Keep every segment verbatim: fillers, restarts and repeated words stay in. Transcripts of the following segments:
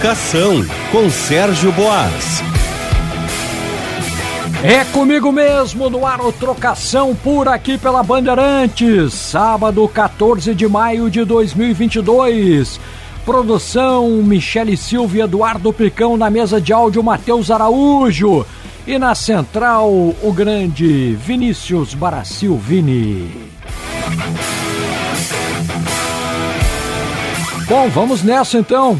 Trocação, com Sérgio Boaz. É comigo mesmo, no ar o Trocação, por aqui pela Bandeirantes, sábado quatorze de maio de dois mil e vinte e dois. Produção, Michele Silva e Eduardo Picão, na mesa de áudio, Matheus Araújo. E na central, o grande Vinícius Baracilvini. Bom, vamos nessa então.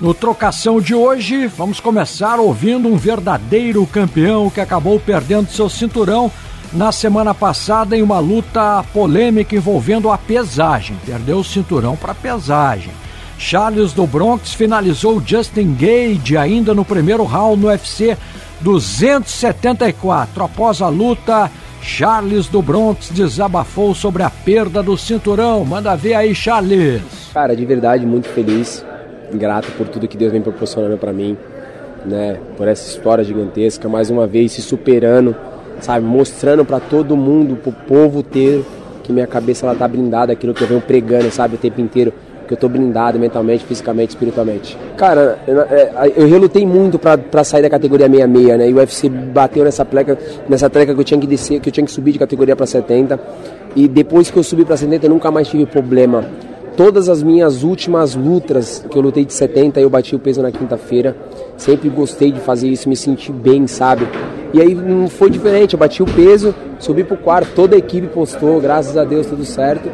No Trocação de hoje, vamos começar ouvindo um verdadeiro campeão que acabou perdendo seu cinturão na semana passada em uma luta polêmica envolvendo a pesagem. Perdeu o cinturão para pesagem. Charles do Bronx finalizou Justin Gage ainda no primeiro round no U F C duzentos e setenta e quatro. Após a luta, Charles do Bronx desabafou sobre a perda do cinturão. Manda ver aí, Charles. Cara, de verdade, muito feliz, grato por tudo que Deus vem proporcionando pra mim, né? Por essa história gigantesca, mais uma vez se superando, sabe? Mostrando pra todo mundo, pro povo ter que minha cabeça ela tá blindada, aquilo que eu venho pregando, sabe? O tempo inteiro, que eu tô blindado mentalmente, fisicamente, espiritualmente. Cara, eu, eu relutei muito pra, pra sair da categoria sessenta e seis, né? E o U F C bateu nessa pleca, nessa treca que eu tinha que descer, que eu tinha que subir de categoria pra setenta. E depois que eu subi pra setenta, eu nunca mais tive problema. Todas as minhas últimas lutas, que eu lutei de setenta, eu bati o peso na quinta-feira. Sempre gostei de fazer isso, me senti bem, sabe? E aí não foi diferente, eu bati o peso, subi pro quarto, toda a equipe postou, graças a Deus, tudo certo.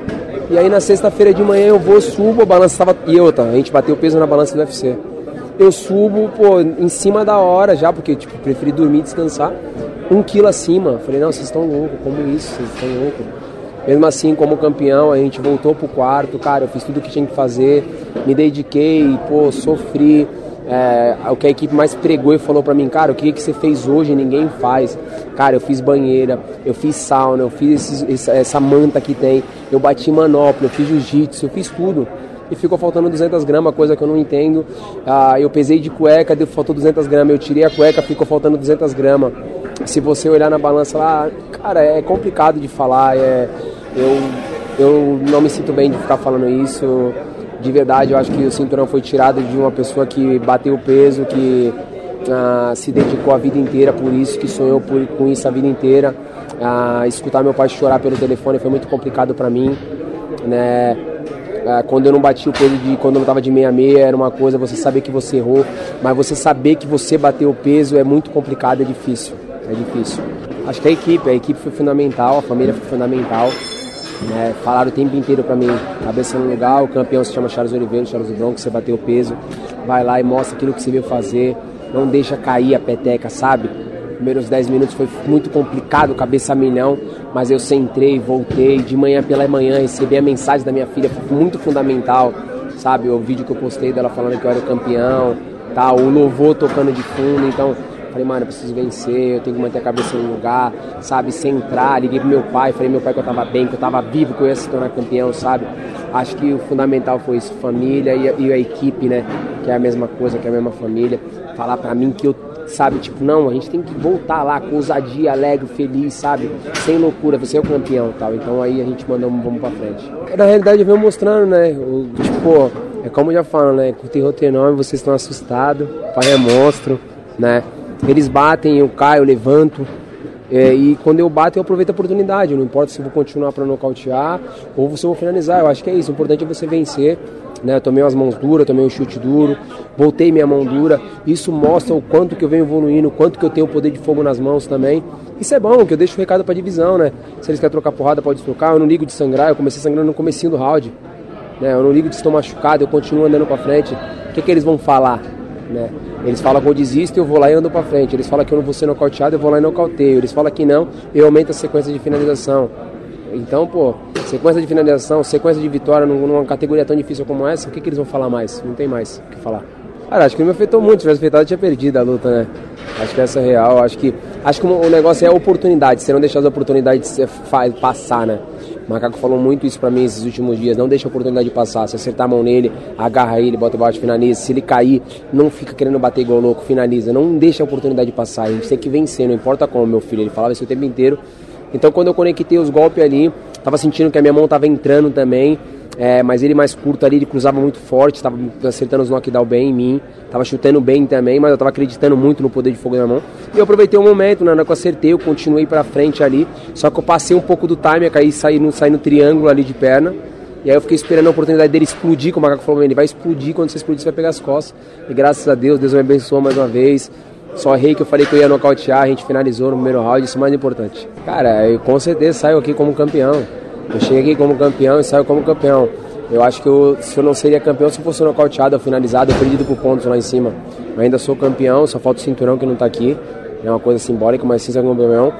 E aí na sexta-feira de manhã eu vou, subo, a balança tava... E eu, tá, a gente bateu o peso na balança do U F C. Eu subo, pô, em cima da hora já, porque, tipo, preferi dormir, descansar. Um quilo acima. Falei, não, vocês estão loucos, como isso? Vocês estão loucos. Mesmo assim, como campeão, a gente voltou pro quarto, cara, eu fiz tudo o que tinha que fazer, me dediquei, pô, sofri. É, o que a equipe mais pregou e falou pra mim, cara, o que, que você fez hoje ninguém faz. Cara, eu fiz banheira, eu fiz sauna, eu fiz esses, essa, essa manta que tem, eu bati manopla, eu fiz jiu-jitsu, eu fiz tudo. E ficou faltando duzentas gramas, coisa que eu não entendo. Ah, eu pesei de cueca, faltou duzentas gramas, eu tirei a cueca, ficou faltando duzentas gramas. Se você olhar na balança lá, cara, é complicado de falar, é... Eu, eu não me sinto bem de ficar falando isso, de verdade. Eu acho que o cinturão foi tirado de uma pessoa que bateu o peso, que ah, se dedicou a vida inteira por isso, que sonhou por, com isso a vida inteira. Ah, escutar meu pai chorar pelo telefone foi muito complicado pra mim, né? Ah, quando eu não bati o peso, de, quando eu tava de sessenta e seis, era uma coisa, você saber que você errou, mas você saber que você bateu o peso é muito complicado, é difícil, é difícil. Acho que a equipe, a equipe foi fundamental, a família foi fundamental. É, falaram o tempo inteiro pra mim, cabeça no lugar, o campeão se chama Charles Oliveira, Charles do Bronx, você bateu o peso, vai lá e mostra aquilo que você veio fazer, não deixa cair a peteca, sabe? Primeiros dez minutos foi muito complicado, cabeça a milhão, mas eu centrei, voltei, de manhã pela manhã recebi a mensagem da minha filha, foi muito fundamental, sabe? O vídeo que eu postei dela falando que eu era o campeão, tá? O louvor tocando de fundo, então... Falei, mano, eu preciso vencer, eu tenho que manter a cabeça no lugar, sabe, centrar. Liguei pro meu pai, falei meu pai que eu tava bem, que eu tava vivo, que eu ia se tornar campeão, sabe. Acho que o fundamental foi isso, família e a, e a equipe, né, que é a mesma coisa, que é a mesma família. Falar pra mim que eu, sabe, tipo, não, a gente tem que voltar lá com ousadia, alegre, feliz, sabe, sem loucura, você é o campeão e tal. Então aí a gente mandou, vamos pra frente. Na realidade eu venho mostrando, né, o, tipo, é como eu já falo, né, curti roteiro enorme, vocês estão assustados, pai é monstro, né. Eles batem, eu caio, eu levanto, é, e quando eu bato eu aproveito a oportunidade, não importa se eu vou continuar para nocautear ou se eu vou finalizar, eu acho que é isso, o importante é você vencer, né? Eu tomei umas mãos duras, tomei um chute duro, voltei minha mão dura, isso mostra o quanto que eu venho evoluindo, o quanto que eu tenho o poder de fogo nas mãos também, isso é bom, que eu deixo o recado para a divisão, né? Se eles querem trocar porrada, pode trocar, eu não ligo de sangrar, eu comecei sangrando no comecinho do round, né? Eu não ligo de estar machucado, eu continuo andando para frente, o que, que eles vão falar? Né? Eles falam que eu desisto, eu vou lá e ando pra frente. Eles falam que eu não vou ser nocauteado, eu vou lá e nocauteio. Eles falam que não, eu aumento a sequência de finalização. Então, pô, sequência de finalização, sequência de vitória numa categoria tão difícil como essa, o que, que eles vão falar mais? Não tem mais o que falar. Cara, acho que não me afetou muito, se tivesse afetado eu tinha perdido a luta, né? Acho que essa é real, acho que, acho que o negócio é a oportunidade, você não deixar as oportunidades passar, né? O Macaco falou muito isso pra mim esses últimos dias, não deixa a oportunidade passar, se acertar a mão nele, agarra ele, bota baixo, finaliza, se ele cair, não fica querendo bater igual louco, finaliza, não deixa a oportunidade passar, a gente tem que vencer, não importa como, meu filho, ele falava isso o tempo inteiro. Então quando eu conectei os golpes ali, tava sentindo que a minha mão tava entrando também, É, mas ele mais curto ali, ele cruzava muito forte, estava acertando os knockdown bem em mim, estava chutando bem também, mas eu estava acreditando muito no poder de fogo da minha mão. E eu aproveitei o momento, na hora que eu acertei, eu continuei para frente ali, só que eu passei um pouco do timer, caí, saí no, saí no triângulo ali de perna, e aí eu fiquei esperando a oportunidade dele explodir, como o Macaco falou, ele vai explodir, quando você explodir você vai pegar as costas. E graças a Deus, Deus me abençoou mais uma vez. Só errei que eu falei que eu ia nocautear, a gente finalizou no primeiro round, isso é o mais importante. Cara, eu com certeza saio aqui como campeão. Eu cheguei aqui como campeão e saio como campeão. Eu acho que eu, se eu não seria campeão se eu fosse nocauteado ou finalizado, eu perdido por pontos lá em cima. Eu ainda sou campeão, só falta o cinturão que não tá aqui. É uma coisa simbólica, mas sim, sou campeão.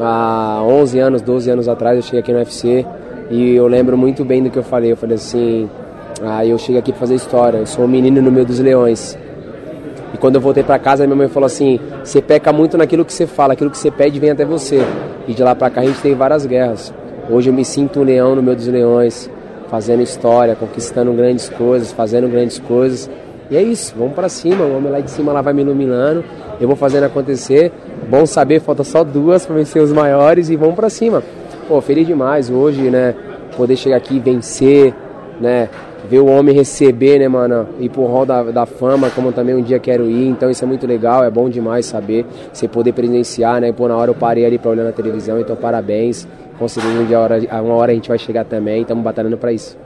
Há onze anos, doze anos atrás eu cheguei aqui no U F C e eu lembro muito bem do que eu falei. Eu falei assim, ah, eu cheguei aqui pra fazer história, eu sou um menino no meio dos leões. E quando eu voltei para casa, minha mãe falou assim, você peca muito naquilo que você fala, aquilo que você pede vem até você. E de lá para cá a gente teve várias guerras. Hoje eu me sinto um leão no meio dos leões, fazendo história, conquistando grandes coisas, fazendo grandes coisas. E é isso, vamos para cima, o homem lá de cima lá vai me iluminando, eu vou fazendo acontecer. Bom saber, falta só duas para vencer os maiores e vamos para cima. Pô, feliz demais hoje, né, poder chegar aqui e vencer, né. Ver o homem receber, né, mano? Ir pro hall da, da fama, como eu também um dia quero ir. Então isso é muito legal, é bom demais saber. Você poder presenciar, né? E pô, na hora eu parei ali pra olhar na televisão. Então parabéns. Com certeza um dia, uma hora a gente vai chegar também. Estamos batalhando pra isso.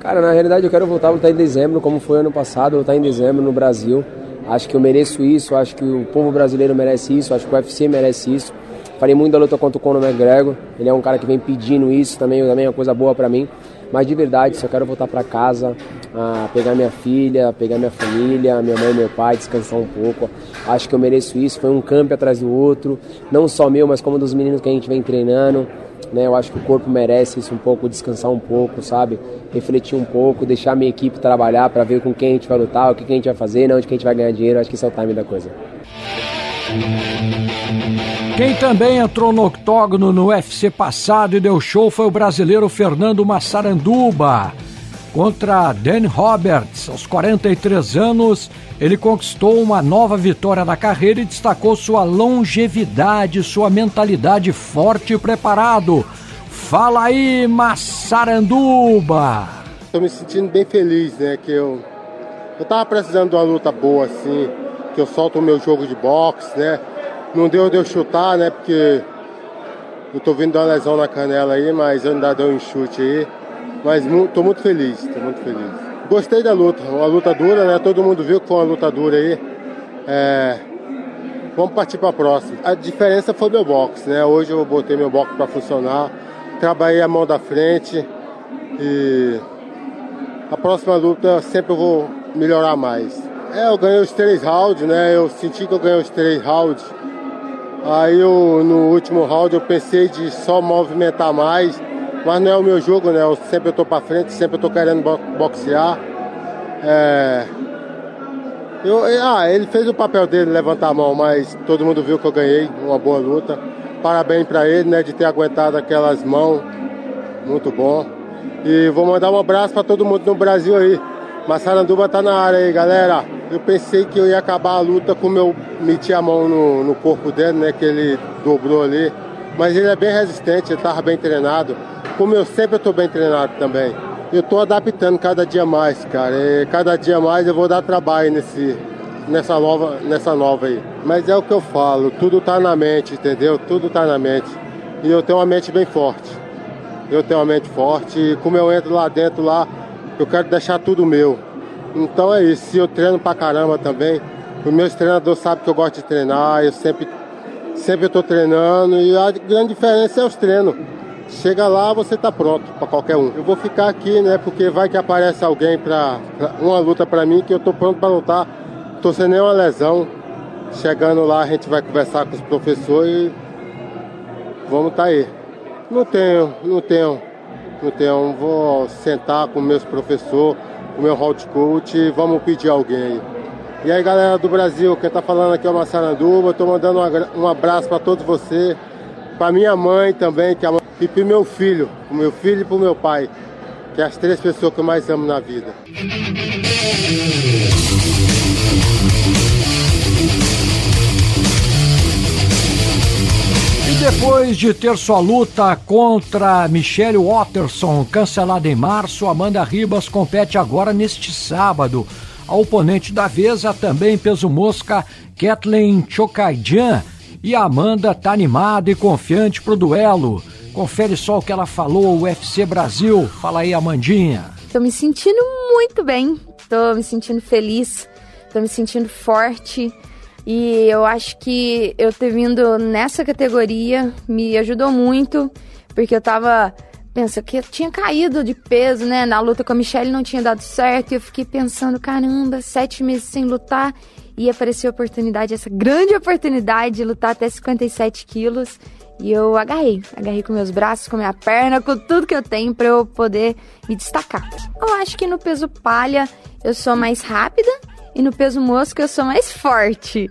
Cara, na realidade eu quero voltar a lutar em dezembro, como foi ano passado. Voltar em dezembro no Brasil. Acho que eu mereço isso. Acho que o povo brasileiro merece isso. Acho que o U F C merece isso. Falei muito da luta contra o Conor McGregor. Ele é um cara que vem pedindo isso também. Também é uma coisa boa pra mim. Mas de verdade, só quero voltar para casa, ah, pegar minha filha, pegar minha família, minha mãe e meu pai, descansar um pouco. Acho que eu mereço isso. Foi um camp atrás do outro, não só meu, mas como dos meninos que a gente vem treinando. Né? Eu acho que o corpo merece isso um pouco, descansar um pouco, sabe? Refletir um pouco, deixar a minha equipe trabalhar para ver com quem a gente vai lutar, o que a gente vai fazer, onde a gente vai ganhar dinheiro. Acho que esse é o time da coisa. Quem também entrou no octógono no U F C passado e deu show foi o brasileiro Fernando Massaranduba. Contra Danny Roberts, aos quarenta e três anos, ele conquistou uma nova vitória na carreira e destacou sua longevidade, sua mentalidade forte e preparado. Fala aí, Massaranduba! Estou me sentindo bem feliz, né? Que eu eu tava precisando de uma luta boa, assim, que eu solto o meu jogo de boxe, né? Não deu de eu chutar, né, porque eu tô vindo de uma lesão na canela aí, mas eu ainda dei um chute aí. Mas mu- tô muito feliz, tô muito feliz. Gostei da luta, uma luta dura, né, todo mundo viu que foi uma luta dura aí. É... Vamos partir pra próxima. A diferença foi meu boxe, né, hoje eu botei meu boxe pra funcionar. Trabalhei a mão da frente e a próxima luta sempre eu vou melhorar mais. É, eu ganhei os três rounds, né, eu senti que eu ganhei os três rounds. Aí eu, no último round eu pensei de só movimentar mais, mas não é o meu jogo, né? Eu sempre eu tô pra frente, sempre eu tô querendo boxear. É... Eu, ah, ele fez o papel dele, levantar a mão, mas todo mundo viu que eu ganhei, uma boa luta. Parabéns pra ele, né, de ter aguentado aquelas mãos, muito bom. E vou mandar um abraço pra todo mundo no Brasil aí. Massaranduba tá na área aí, galera. Eu pensei que eu ia acabar a luta como eu meti a mão no, no corpo dele, né? Que ele dobrou ali. Mas ele é bem resistente, ele estava bem treinado. Como eu sempre estou bem treinado também. Eu estou adaptando cada dia mais, cara. E cada dia mais eu vou dar trabalho nesse, nessa, nova, nessa nova aí. Mas é o que eu falo, tudo está na mente, entendeu? Tudo está na mente. E eu tenho uma mente bem forte. Eu tenho uma mente forte e como eu entro lá dentro, lá, eu quero deixar tudo meu. Então é isso, eu treino pra caramba também. Os meus treinadores sabem que eu gosto de treinar, eu sempre, sempre estou treinando e a grande diferença é os treinos. Chega lá, você tá pronto pra qualquer um. Eu vou ficar aqui, né, porque vai que aparece alguém pra, pra uma luta pra mim que eu tô pronto pra lutar. Tô sem nenhuma lesão. Chegando lá, a gente vai conversar com os professores e vamos tá aí. Não tenho, não tenho, não tenho. Vou sentar com meus professores, o meu hall coach, e vamos pedir alguém. E aí, galera do Brasil, quem tá falando aqui é o Massaranduba, eu tô mandando um abraço para todos vocês, para minha mãe também, que é a... e pro meu filho, pro meu filho e pro meu pai, que é as três pessoas que eu mais amo na vida. Depois de ter sua luta contra Michelle Waterson cancelada em março, Amanda Ribas compete agora neste sábado. A oponente da vez, a também peso mosca Kathleen Chookagian. E a Amanda está animada e confiante para o duelo. Confere só o que ela falou ao U F C Brasil. Fala aí, Amandinha. Tô me sentindo muito bem. Tô me sentindo feliz. Tô me sentindo forte. E eu acho que eu ter vindo nessa categoria me ajudou muito, porque eu tava... Pensa que eu tinha caído de peso, né? Na luta com a Michelle não tinha dado certo. E eu fiquei pensando, caramba, sete meses sem lutar. E apareceu a oportunidade, essa grande oportunidade de lutar até cinquenta e sete quilos. E eu agarrei. Agarrei com meus braços, com minha perna, com tudo que eu tenho pra eu poder me destacar. Eu acho que no peso palha eu sou mais rápida. E no peso mosca eu sou mais forte.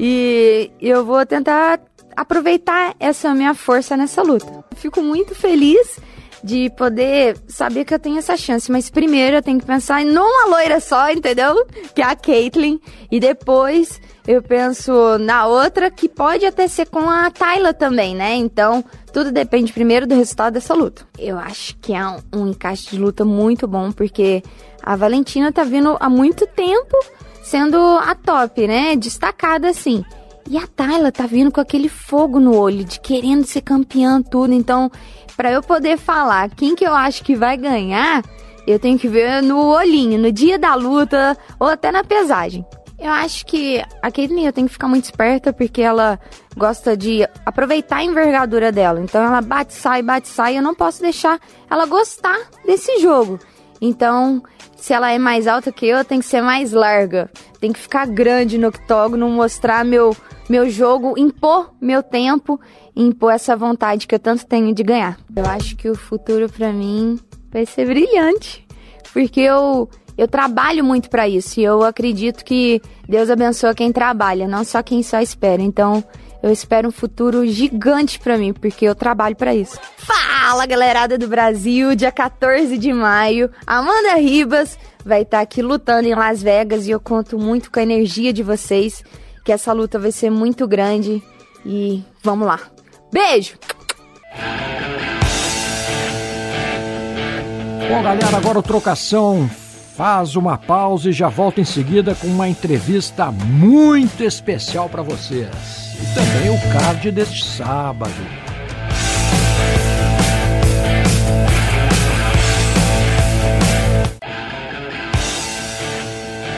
E eu vou tentar aproveitar essa minha força nessa luta. Fico muito feliz de poder saber que eu tenho essa chance. Mas primeiro eu tenho que pensar em uma loira só, entendeu? Que é a Caitlyn. E depois eu penso na outra, que pode até ser com a Tayla também, né? Então, tudo depende primeiro do resultado dessa luta. Eu acho que é um, um encaixe de luta muito bom, porque a Valentina tá vindo há muito tempo sendo a top, né? Destacada, assim. E a Tayla tá vindo com aquele fogo no olho, de querendo ser campeã, tudo. Então, pra eu poder falar quem que eu acho que vai ganhar, eu tenho que ver no olhinho, no dia da luta, ou até na pesagem. Eu acho que a Caitlyn, eu tenho que ficar muito esperta, porque ela gosta de aproveitar a envergadura dela. Então, ela bate, sai, bate, sai. Eu não posso deixar ela gostar desse jogo. Então, se ela é mais alta que eu, eu tenho que ser mais larga. Tem que ficar grande no octógono, mostrar meu, meu jogo, impor meu tempo, impor essa vontade que eu tanto tenho de ganhar. Eu acho que o futuro pra mim vai ser brilhante, porque eu, eu trabalho muito pra isso. E eu acredito que Deus abençoa quem trabalha, não só quem só espera. Então, eu espero um futuro gigante pra mim, porque eu trabalho pra isso. Fala, galerada do Brasil! Dia quatorze de maio, Amanda Ribas vai estar aqui lutando em Las Vegas, e eu conto muito com a energia de vocês, que essa luta vai ser muito grande, e vamos lá. Beijo! Bom, galera, agora o Trocação faz uma pausa e já volta em seguida com uma entrevista muito especial para vocês. E também o card deste sábado.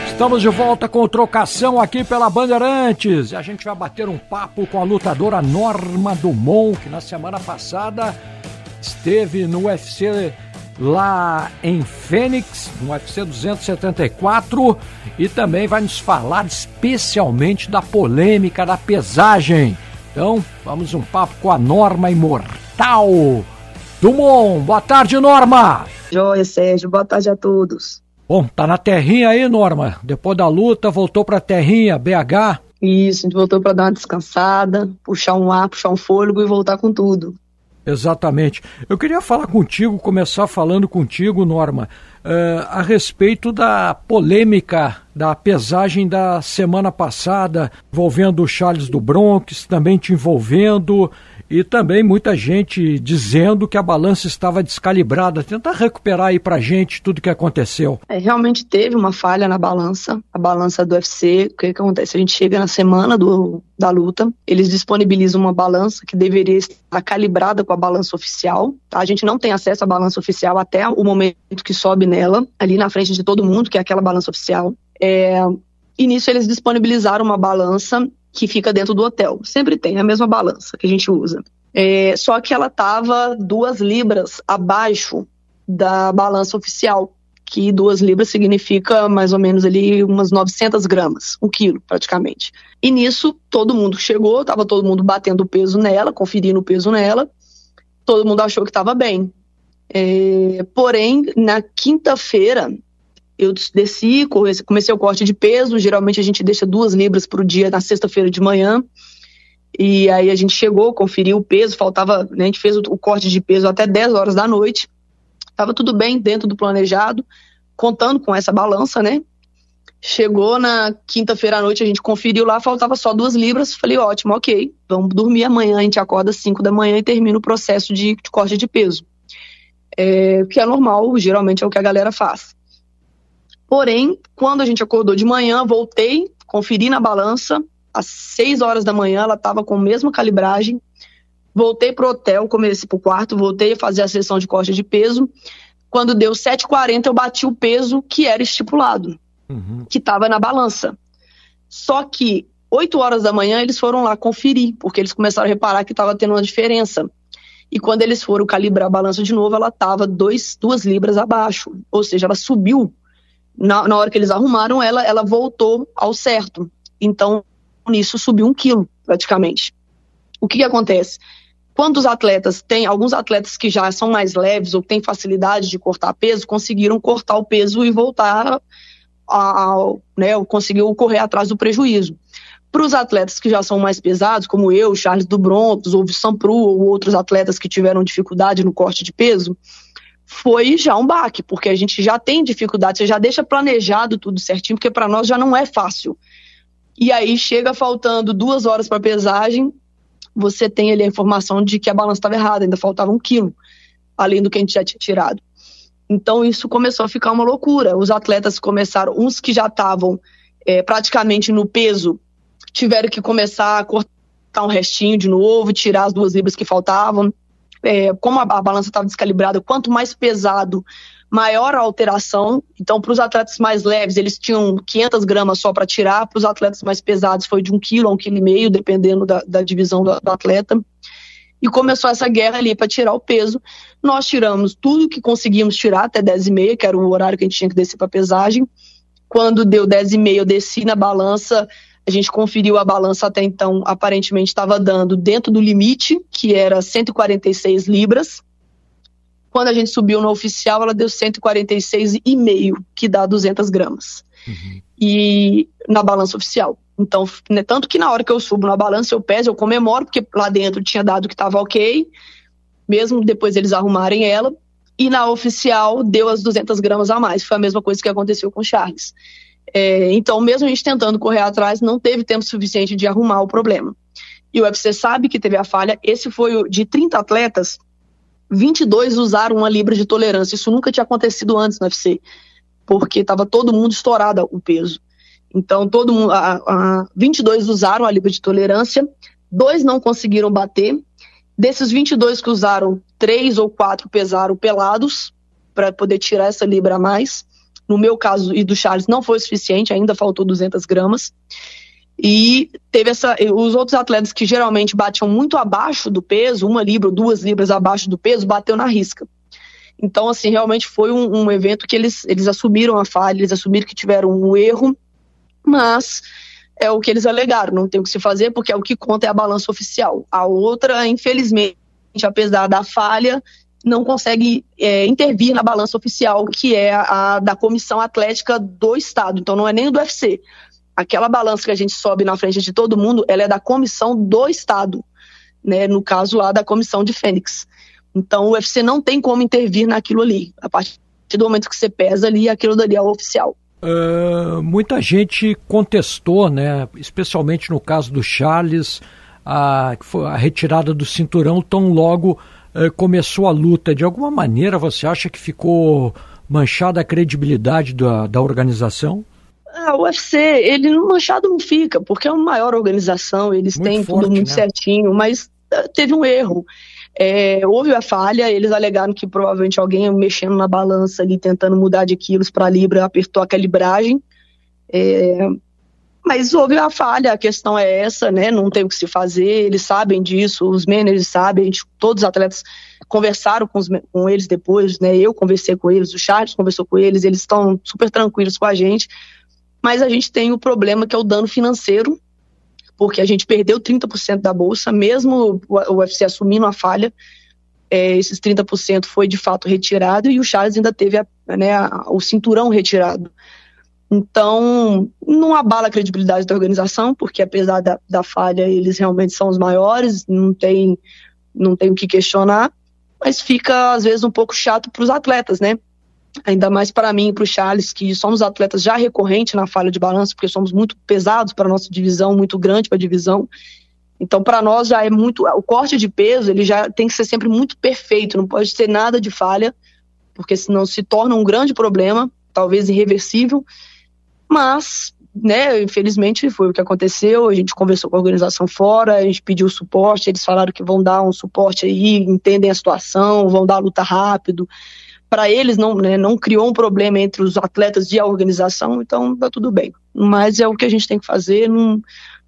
Estamos de volta com o Trocação aqui pela Bandeirantes. E a gente vai bater um papo com a lutadora Norma Dumont, que na semana passada esteve no U F C lá em Fênix, no U F C duzentos e setenta e quatro, e também vai nos falar especialmente da polêmica da pesagem. Então, vamos um papo com a Norma Imortal Dumont. Boa tarde, Norma. Joia, Sérgio. Boa tarde a todos. Bom, tá na terrinha aí, Norma. Depois da luta, voltou pra terrinha, B H. Isso, a gente voltou pra dar uma descansada, puxar um ar, puxar um fôlego e voltar com tudo. Exatamente. Eu queria falar contigo, começar falando contigo, Norma, uh, a respeito da polêmica da pesagem da semana passada, envolvendo o Charles do Bronx, também te envolvendo, e também muita gente dizendo que a balança estava descalibrada. Tenta recuperar aí pra gente tudo que aconteceu. É, realmente teve uma falha na balança, a balança do U F C. O que, que acontece? A gente chega na semana do, da luta, eles disponibilizam uma balança que deveria estar calibrada com a balança oficial. Tá? A gente não tem acesso à balança oficial até o momento que sobe nela, ali na frente de todo mundo, que é aquela balança oficial. É, e nisso eles disponibilizaram uma balança que fica dentro do hotel. Sempre tem a mesma balança que a gente usa. É, só que ela estava duas libras abaixo da balança oficial, que duas libras significa mais ou menos ali umas novecentas gramas, um quilo praticamente. E nisso todo mundo chegou, estava todo mundo batendo o peso nela, conferindo o peso nela, todo mundo achou que estava bem. É, porém, na quinta-feira, eu desci, comecei o corte de peso. Geralmente a gente deixa duas libras por dia na sexta-feira de manhã. E aí a gente chegou, conferiu o peso, faltava, né, a gente fez o corte de peso até dez horas da noite. Estava tudo bem dentro do planejado, contando com essa balança, né? Chegou na quinta-feira à noite, a gente conferiu lá, faltava só duas libras. Falei, ótimo, ok, vamos dormir amanhã, a gente acorda às cinco da manhã e termina o processo de, de corte de peso. É, que é normal, geralmente é o que a galera faz. Porém, quando a gente acordou de manhã, voltei, conferi na balança, às seis horas da manhã, ela estava com a mesma calibragem. Voltei pro hotel, comecei pro quarto, voltei a fazer a sessão de corte de peso. Quando deu sete e quarenta, eu bati o peso que era estipulado, uhum. que estava na balança. Só que oito horas da manhã eles foram lá conferir, porque eles começaram a reparar que estava tendo uma diferença. E quando eles foram calibrar a balança de novo, ela estava duas libras abaixo, ou seja, ela subiu. Na, na hora que eles arrumaram ela, ela voltou ao certo. Então, nisso subiu um quilo, praticamente. O que, que acontece? Quando os atletas têm, alguns atletas que já são mais leves ou têm facilidade de cortar peso, conseguiram cortar o peso e voltar ao, né, conseguiu correr atrás do prejuízo. Para os atletas que já são mais pesados, como eu, Charles do Bronx, ou Sam Proulx, ou outros atletas que tiveram dificuldade no corte de peso, foi já um baque, porque a gente já tem dificuldade, você já deixa planejado tudo certinho, porque para nós já não é fácil. E aí chega faltando duas horas para pesagem, você tem ali a informação de que a balança estava errada, ainda faltava um quilo, além do que a gente já tinha tirado. Então isso começou a ficar uma loucura. Os atletas começaram, uns que já estavam é, praticamente no peso, tiveram que começar a cortar um restinho de novo, tirar as duas libras que faltavam. É, como a, a balança estava descalibrada, quanto mais pesado, maior a alteração. Então, para os atletas mais leves, eles tinham quinhentas gramas só para tirar. Para os atletas mais pesados, foi de um quilo a um quilo e meio, dependendo da, da divisão do, do atleta. E começou essa guerra ali para tirar o peso. Nós tiramos tudo que conseguimos tirar até dez e meia, que era o horário que a gente tinha que descer para pesagem. Quando deu dez e meia, eu desci na balança. A gente conferiu a balança até então, aparentemente estava dando dentro do limite, que era cento e quarenta e seis libras. Quando a gente subiu no oficial, ela deu cento e quarenta e seis e meio, que dá duzentas gramas, uhum. e na balança oficial. Então, né, tanto que na hora que eu subo na balança, eu peso, eu comemoro, porque lá dentro tinha dado que estava ok, mesmo depois eles arrumarem ela, e na oficial deu as duzentas gramas a mais. Foi a mesma coisa que aconteceu com o Charles. É, então, mesmo a gente tentando correr atrás, não teve tempo suficiente de arrumar o problema. E o U F C sabe que teve a falha. Esse foi o de trinta atletas, vinte e dois usaram uma libra de tolerância. Isso nunca tinha acontecido antes no U F C, porque estava todo mundo estourado o peso. Então, todo mundo, a, a, vinte e dois usaram a libra de tolerância, dois não conseguiram bater. Desses vinte e dois que usaram, três ou quatro pesaram pelados para poder tirar essa libra a mais. No meu caso e do Charles não foi suficiente, ainda faltou duzentas gramas. E teve essa, os outros atletas que geralmente batiam muito abaixo do peso, uma libra ou duas libras abaixo do peso, bateu na risca. Então, assim, realmente foi um, um evento que eles, eles assumiram a falha, eles assumiram que tiveram um erro, mas é o que eles alegaram, não tem o que se fazer, porque é o que conta é a balança oficial. A outra, infelizmente, apesar da falha, não consegue é, intervir na balança oficial, que é a, a da comissão atlética do estado. Então não é nem do U F C. Aquela balança que a gente sobe na frente de todo mundo, ela é da comissão do estado, né? No caso lá da comissão de Fênix. Então o U F C não tem como intervir naquilo ali. A partir do momento que você pesa ali, aquilo dali é o oficial. Uh, muita gente contestou, né? Especialmente no caso do Charles, a, a retirada do cinturão tão logo começou a luta. De alguma maneira você acha que ficou manchada a credibilidade da, da organização? Ah, o U F C, ele manchado não fica, porque é uma maior organização, eles muito têm forte, tudo muito, né? Certinho, mas teve um erro. É, houve a falha, eles alegaram que provavelmente alguém mexendo na balança ali, tentando mudar de quilos para libra, apertou a calibragem. É, mas houve a falha, a questão é essa, né? Não tem o que se fazer, eles sabem disso, os managers sabem, todos os atletas conversaram com, os, com eles depois, né? Eu conversei com eles, o Charles conversou com eles, eles estão super tranquilos com a gente, mas a gente tem o problema que é o dano financeiro, porque a gente perdeu trinta por cento da bolsa, mesmo o U F C assumindo a falha, é, esses trinta por cento foi de fato retirado e o Charles ainda teve a, né, a, o cinturão retirado. Então, não abala a credibilidade da organização, porque apesar da, da falha, eles realmente são os maiores, não tem, não tem o que questionar, mas fica, às vezes, um pouco chato para os atletas, né? Ainda mais para mim e para o Charles, que somos atletas já recorrentes na falha de balanço, porque somos muito pesados para a nossa divisão, muito grande para a divisão. Então, para nós, já é muito... O corte de peso, ele já tem que ser sempre muito perfeito, não pode ter nada de falha, porque senão se torna um grande problema, talvez irreversível. Mas, né, infelizmente, foi o que aconteceu. A gente conversou com a organização fora, a gente pediu suporte, eles falaram que vão dar um suporte aí, entendem a situação, vão dar a luta rápido. Para eles, não, né, não criou um problema entre os atletas e a organização, então tá tudo bem. Mas é o que a gente tem que fazer, não, não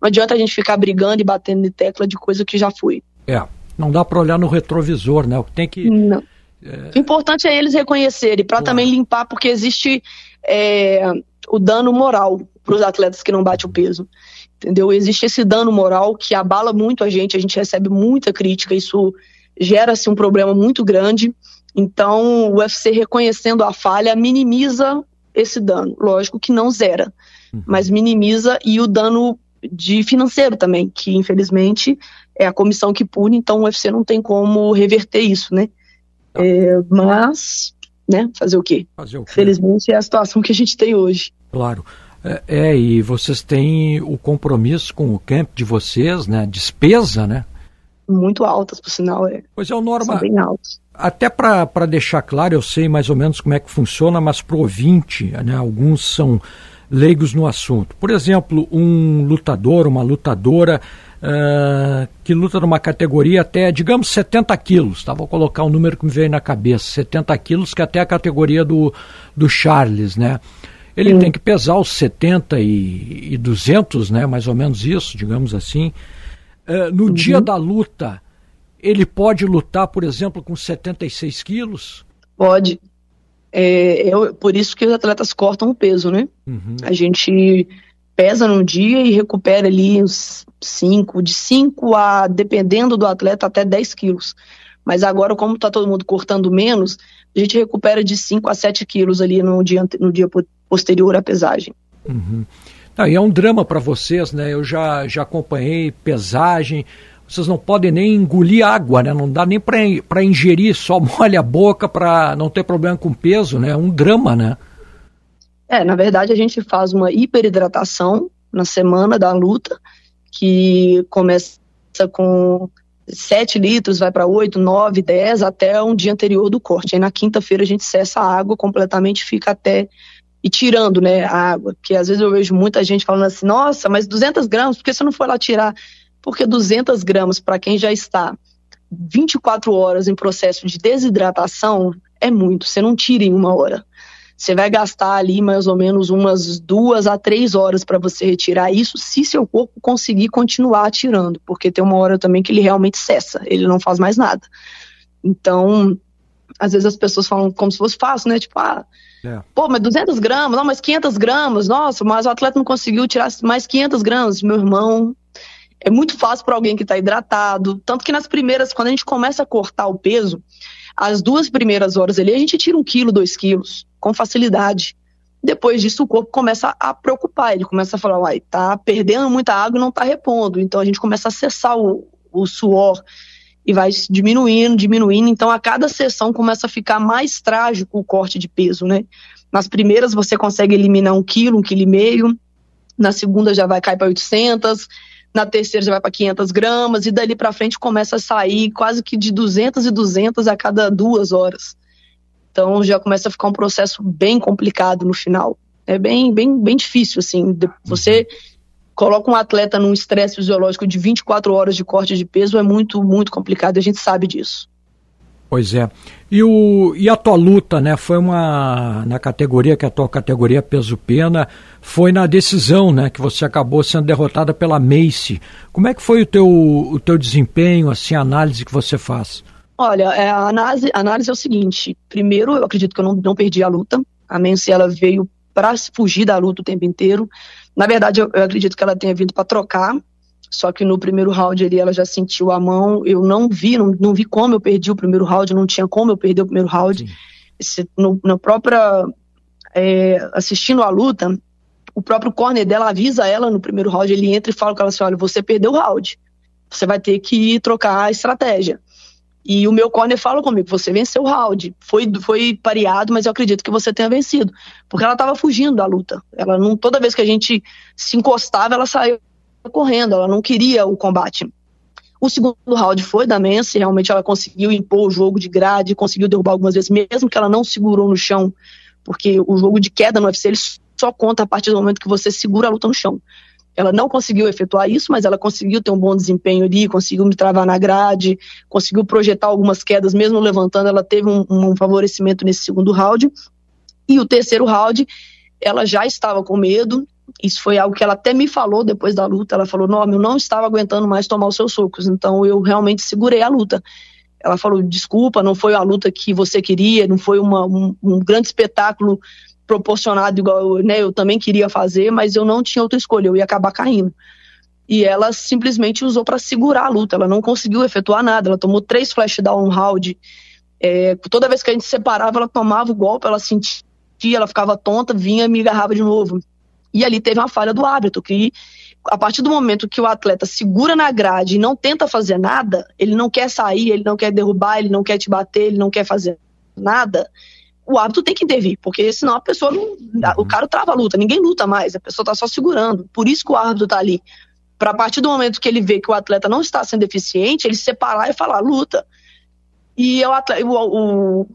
adianta a gente ficar brigando e batendo de tecla de coisa que já foi. É, não dá para olhar no retrovisor, né? O que tem que... Não. É... O importante é eles reconhecerem, para também limpar, porque existe é, o dano moral para os atletas que não batem o peso. Entendeu? Existe esse dano moral que abala muito a gente, a gente recebe muita crítica, isso gera-se um problema muito grande. Então, o U F C reconhecendo a falha minimiza esse dano. Lógico que não zera, uhum. mas minimiza, e o dano de financeiro também, que infelizmente é a comissão que pune, então o U F C não tem como reverter isso, né? Tá. É, mas, né, fazer o quê? Fazer o quê? Felizmente é a situação que a gente tem hoje. Claro. É, é, e vocês têm o compromisso com o camp de vocês, né? Despesa, né? Muito altas, por sinal. É. Pois é, o Norma... São bem altas. Até para deixar claro, eu sei mais ou menos como é que funciona, mas para o ouvinte, né, alguns são leigos no assunto. Por exemplo, um lutador, uma lutadora uh, que luta numa categoria até, digamos, setenta quilos, tá? Vou colocar um número que me veio na cabeça, setenta quilos, que é até a categoria do, do Charles, né? Ele Sim. tem que pesar os setenta e duzentos, né, mais ou menos isso, digamos assim. Uh, no uhum. dia da luta... Ele pode lutar, por exemplo, com setenta e seis quilos? Pode. É, é por isso que os atletas cortam o peso, né? Uhum. A gente pesa num dia e recupera ali uns cinco, de cinco a, dependendo do atleta, até dez quilos. Mas agora, como está todo mundo cortando menos, a gente recupera de cinco a sete quilos ali no dia, no dia posterior à pesagem. Uhum. Não, e é um drama para vocês, né? Eu já, já acompanhei pesagem... Vocês não podem nem engolir água, né? Não dá nem para ingerir, só molha a boca para não ter problema com peso, né? É um drama, né? É, na verdade a gente faz uma hiperidratação na semana da luta, que começa com sete litros, vai para oito, nove, dez, até um dia anterior do corte. Aí na quinta-feira a gente cessa a água completamente, fica até... E tirando, né, a água. Porque às vezes eu vejo muita gente falando assim, nossa, mas duzentos gramas, por que você não foi lá tirar... Porque duzentos gramas, para quem já está vinte e quatro horas em processo de desidratação, é muito. Você não tira em uma hora. Você vai gastar ali mais ou menos umas duas a três horas para você retirar isso, se seu corpo conseguir continuar tirando. Porque tem uma hora também que ele realmente cessa, ele não faz mais nada. Então, às vezes as pessoas falam como se fosse fácil, né? Tipo, ah, é. pô, mas duzentos gramas, não, mas quinhentos gramas, nossa, mas o atleta não conseguiu tirar mais quinhentos gramas. Meu irmão... É muito fácil para alguém que está hidratado, tanto que nas primeiras, quando a gente começa a cortar o peso, as duas primeiras horas ali, a gente tira um quilo, dois quilos, com facilidade. Depois disso, o corpo começa a preocupar, ele começa a falar, uai, tá perdendo muita água e não tá repondo, então a gente começa a cessar o, o suor e vai diminuindo, diminuindo, então a cada sessão começa a ficar mais trágico o corte de peso, né? Nas primeiras você consegue eliminar um quilo, um quilo e meio, na segunda já vai cair para oitocentos, na terceira já vai para quinhentos gramas, e dali para frente começa a sair quase que de duzentos e duzentos a cada duas horas. Então já começa a ficar um processo bem complicado no final. É bem, bem, bem difícil, assim. Você coloca um atleta num estresse fisiológico de vinte e quatro horas de corte de peso, é muito, muito complicado, a gente sabe disso. Pois é. E, o, e a tua luta, né, foi uma, na categoria, que é a tua categoria peso-pena, foi na decisão, né, que você acabou sendo derrotada pela Mace. Como é que foi o teu, o teu desempenho, assim, a análise que você faz? Olha, é, a, análise, a análise é o seguinte, primeiro, eu acredito que eu não, não perdi a luta, a Mace, ela veio para fugir da luta o tempo inteiro, na verdade, eu, eu acredito que ela tenha vindo para trocar, só que no primeiro round ali ela já sentiu a mão, eu não vi, não, não vi como eu perdi o primeiro round, não tinha como eu perder o primeiro round. Esse, no, na própria, é, assistindo a luta, o próprio corner dela avisa ela no primeiro round, ele entra e fala com ela assim, olha, você perdeu o round, você vai ter que trocar a estratégia. E o meu corner fala comigo, você venceu o round, foi, foi pareado, mas eu acredito que você tenha vencido, porque ela estava fugindo da luta, ela não, toda vez que a gente se encostava, ela saiu correndo, ela não queria o combate. O segundo round foi da Mace, realmente ela conseguiu impor o jogo de grade, conseguiu derrubar algumas vezes, mesmo que ela não segurou no chão, porque o jogo de queda no U F C, ele só conta a partir do momento que você segura a luta no chão. Ela não conseguiu efetuar isso, mas ela conseguiu ter um bom desempenho ali, conseguiu me travar na grade, conseguiu projetar algumas quedas, mesmo levantando, ela teve um, um favorecimento nesse segundo round. E o terceiro round, ela já estava com medo, isso foi algo que ela até me falou depois da luta, ela falou, Norma, eu não estava aguentando mais tomar os seus socos, então eu realmente segurei a luta. Ela falou, desculpa, não foi a luta que você queria, não foi uma, um, um grande espetáculo proporcionado igual, né, eu também queria fazer, mas eu não tinha outra escolha, eu ia acabar caindo. E ela simplesmente usou para segurar a luta, ela não conseguiu efetuar nada, ela tomou três flashdown round, é, toda vez que a gente separava, ela tomava o golpe, ela sentia, ela ficava tonta, vinha e me agarrava de novo. E ali teve uma falha do árbitro, que a partir do momento que o atleta segura na grade e não tenta fazer nada, ele não quer sair, ele não quer derrubar, ele não quer te bater, ele não quer fazer nada, o árbitro tem que intervir, porque senão a pessoa não, o cara trava a luta, ninguém luta mais, a pessoa está só segurando, por isso que o árbitro está ali, para a partir do momento que ele vê que o atleta não está sendo eficiente, ele separar e falar, luta. E o, atleta, o,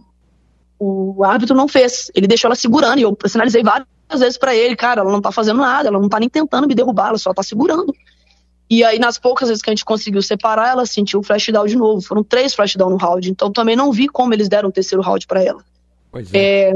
o, o árbitro não fez, ele deixou ela segurando, e eu sinalizei várias vezes para ele, cara, ela não tá fazendo nada, ela não tá nem tentando me derrubar, ela só tá segurando. E aí, nas poucas vezes que a gente conseguiu separar, ela sentiu o flashdown de novo, foram três flashdown no round, então também não vi como eles deram o terceiro round para ela. Pois é. É,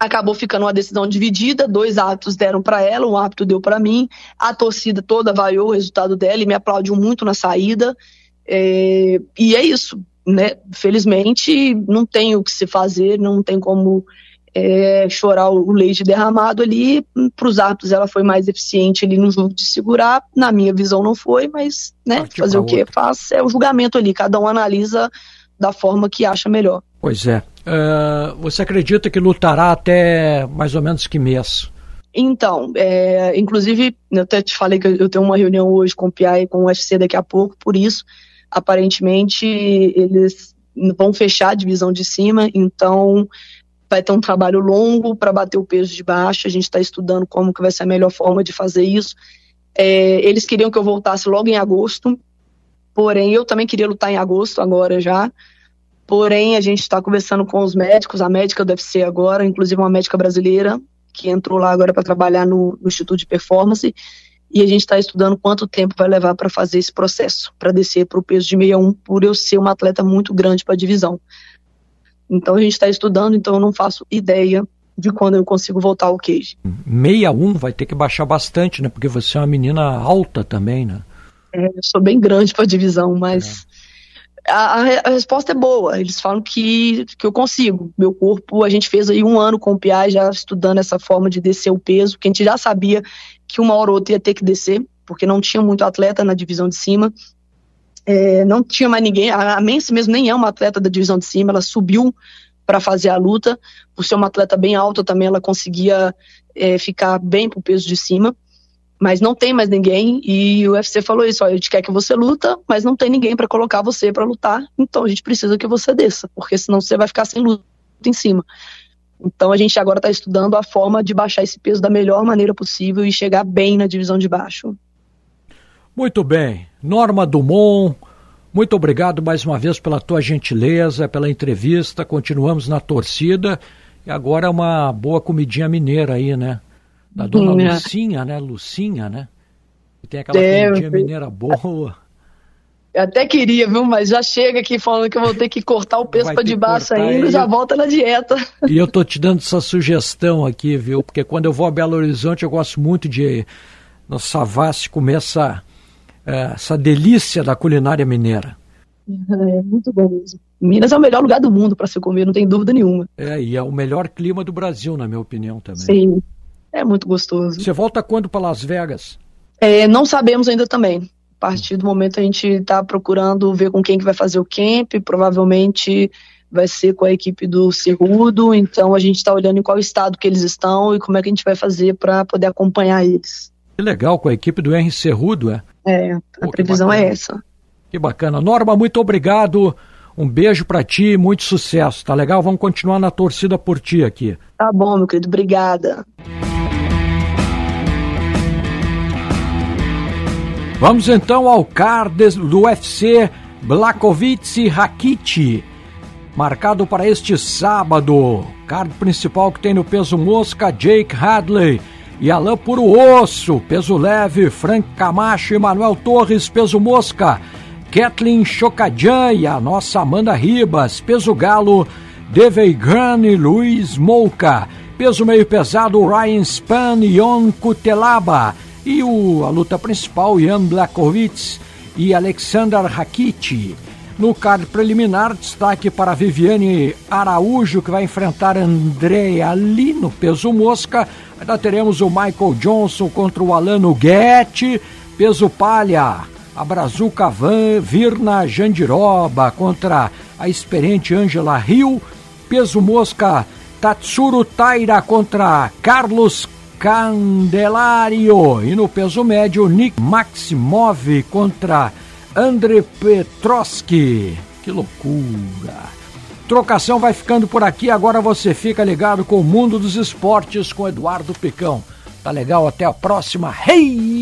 acabou ficando uma decisão dividida, dois árbitros deram para ela, um árbitro deu para mim, a torcida toda vaiou o resultado dela e me aplaudiu muito na saída, é, e é isso, né? Felizmente não tem o que se fazer, não tem como é, chorar o leite derramado ali. Para os árbitros ela foi mais eficiente ali no jogo de segurar, na minha visão não foi, mas né, Partiu fazer o que outra. Faz é o julgamento ali, cada um analisa da forma que acha melhor. Pois é. Uh, você acredita que lutará até mais ou menos que mês? Então, é, inclusive, eu até te falei que eu tenho uma reunião hoje com o P I A e com o U F C daqui a pouco, por isso, aparentemente, eles vão fechar a divisão de cima, então vai ter um trabalho longo para bater o peso de baixo, a gente está estudando como que vai ser a melhor forma de fazer isso. É, eles queriam que eu voltasse logo em agosto, porém, eu também queria lutar em agosto agora já. Porém, a gente está conversando com os médicos, a médica do U F C agora, inclusive uma médica brasileira, que entrou lá agora para trabalhar no, no Instituto de Performance, e a gente está estudando quanto tempo vai levar para fazer esse processo, para descer para o peso de sessenta e um, por eu ser uma atleta muito grande para a divisão. Então, a gente está estudando, então eu não faço ideia de quando eu consigo voltar ao cage. sessenta e um vai ter que baixar bastante, né? Porque você é uma menina alta também, né? É, eu sou bem grande para a divisão, mas... É. A, a resposta é boa, eles falam que, que eu consigo, meu corpo, a gente fez aí um ano com o P I A já estudando essa forma de descer o peso, que a gente já sabia que uma hora ou outra ia ter que descer, porque não tinha muito atleta na divisão de cima, é, não tinha mais ninguém, a Mace mesmo nem é uma atleta da divisão de cima, ela subiu para fazer a luta, por ser uma atleta bem alta também ela conseguia é, ficar bem pro peso de cima, mas não tem mais ninguém, e o U F C falou isso, ó, a gente quer que você luta, mas não tem ninguém para colocar você para lutar, então a gente precisa que você desça, porque senão você vai ficar sem luta em cima. Então a gente agora está estudando a forma de baixar esse peso da melhor maneira possível e chegar bem na divisão de baixo. Muito bem, Norma Dumont, muito obrigado mais uma vez pela tua gentileza, pela entrevista, continuamos na torcida, e agora uma boa comidinha mineira aí, né? Da dona hum, Lucinha, né? Lucinha, né? Que tem aquela é, comidinha mineira boa. Eu até queria, viu? Mas já chega aqui falando que eu vou ter que cortar o peso para debaixo ainda, já volta na dieta. E eu tô te dando essa sugestão aqui, viu? Porque quando eu vou a Belo Horizonte, eu gosto muito de, no Savassi, comer essa, essa delícia da culinária mineira. É muito bom mesmo. Minas é o melhor lugar do mundo para se comer, não tem dúvida nenhuma. É, e é o melhor clima do Brasil, na minha opinião também. Sim. É muito gostoso. Você volta quando para Las Vegas? É, não sabemos ainda também. A partir do momento a gente está procurando ver com quem que vai fazer o camp, provavelmente vai ser com a equipe do Cerrudo, então a gente está olhando em qual estado que eles estão e como é que a gente vai fazer para poder acompanhar eles. Que legal, com a equipe do Henry Cejudo, é? É, a Pô, previsão é essa. Que bacana. Norma, muito obrigado. Um beijo pra ti e muito sucesso, tá legal? Vamos continuar na torcida por ti aqui. Tá bom, meu querido, obrigada. Vamos então ao card do U F C Blachowicz Rakiti, marcado para este sábado. Card principal que tem no peso mosca Jake Hadley e Alain Puro Osso. Peso leve Frank Camacho e Manuel Torres. Peso mosca Kathleen Chookagian e a nossa Amanda Ribas. Peso galo Devegan e Luiz Mouca. Peso meio pesado Ryan Spann e Yon Cutelaba. E o, a luta principal, Jan Blachowicz e Alexander Rakiti. No card preliminar, destaque para Viviane Araújo, que vai enfrentar Andrea Lee no peso mosca. Ainda teremos o Michael Johnson contra o Alan Nugget. Peso palha, a Brazuca Van Virna Jandiroba contra a experiente Angela Hill. Peso mosca, Tatsuro Taira contra Carlos Candelário. E no peso médio, Nick Maximov contra Andrei Petroski. Que loucura! Trocação vai ficando por aqui. Agora você fica ligado com o mundo dos esportes com Eduardo Picão. Tá legal? Até a próxima. Hey!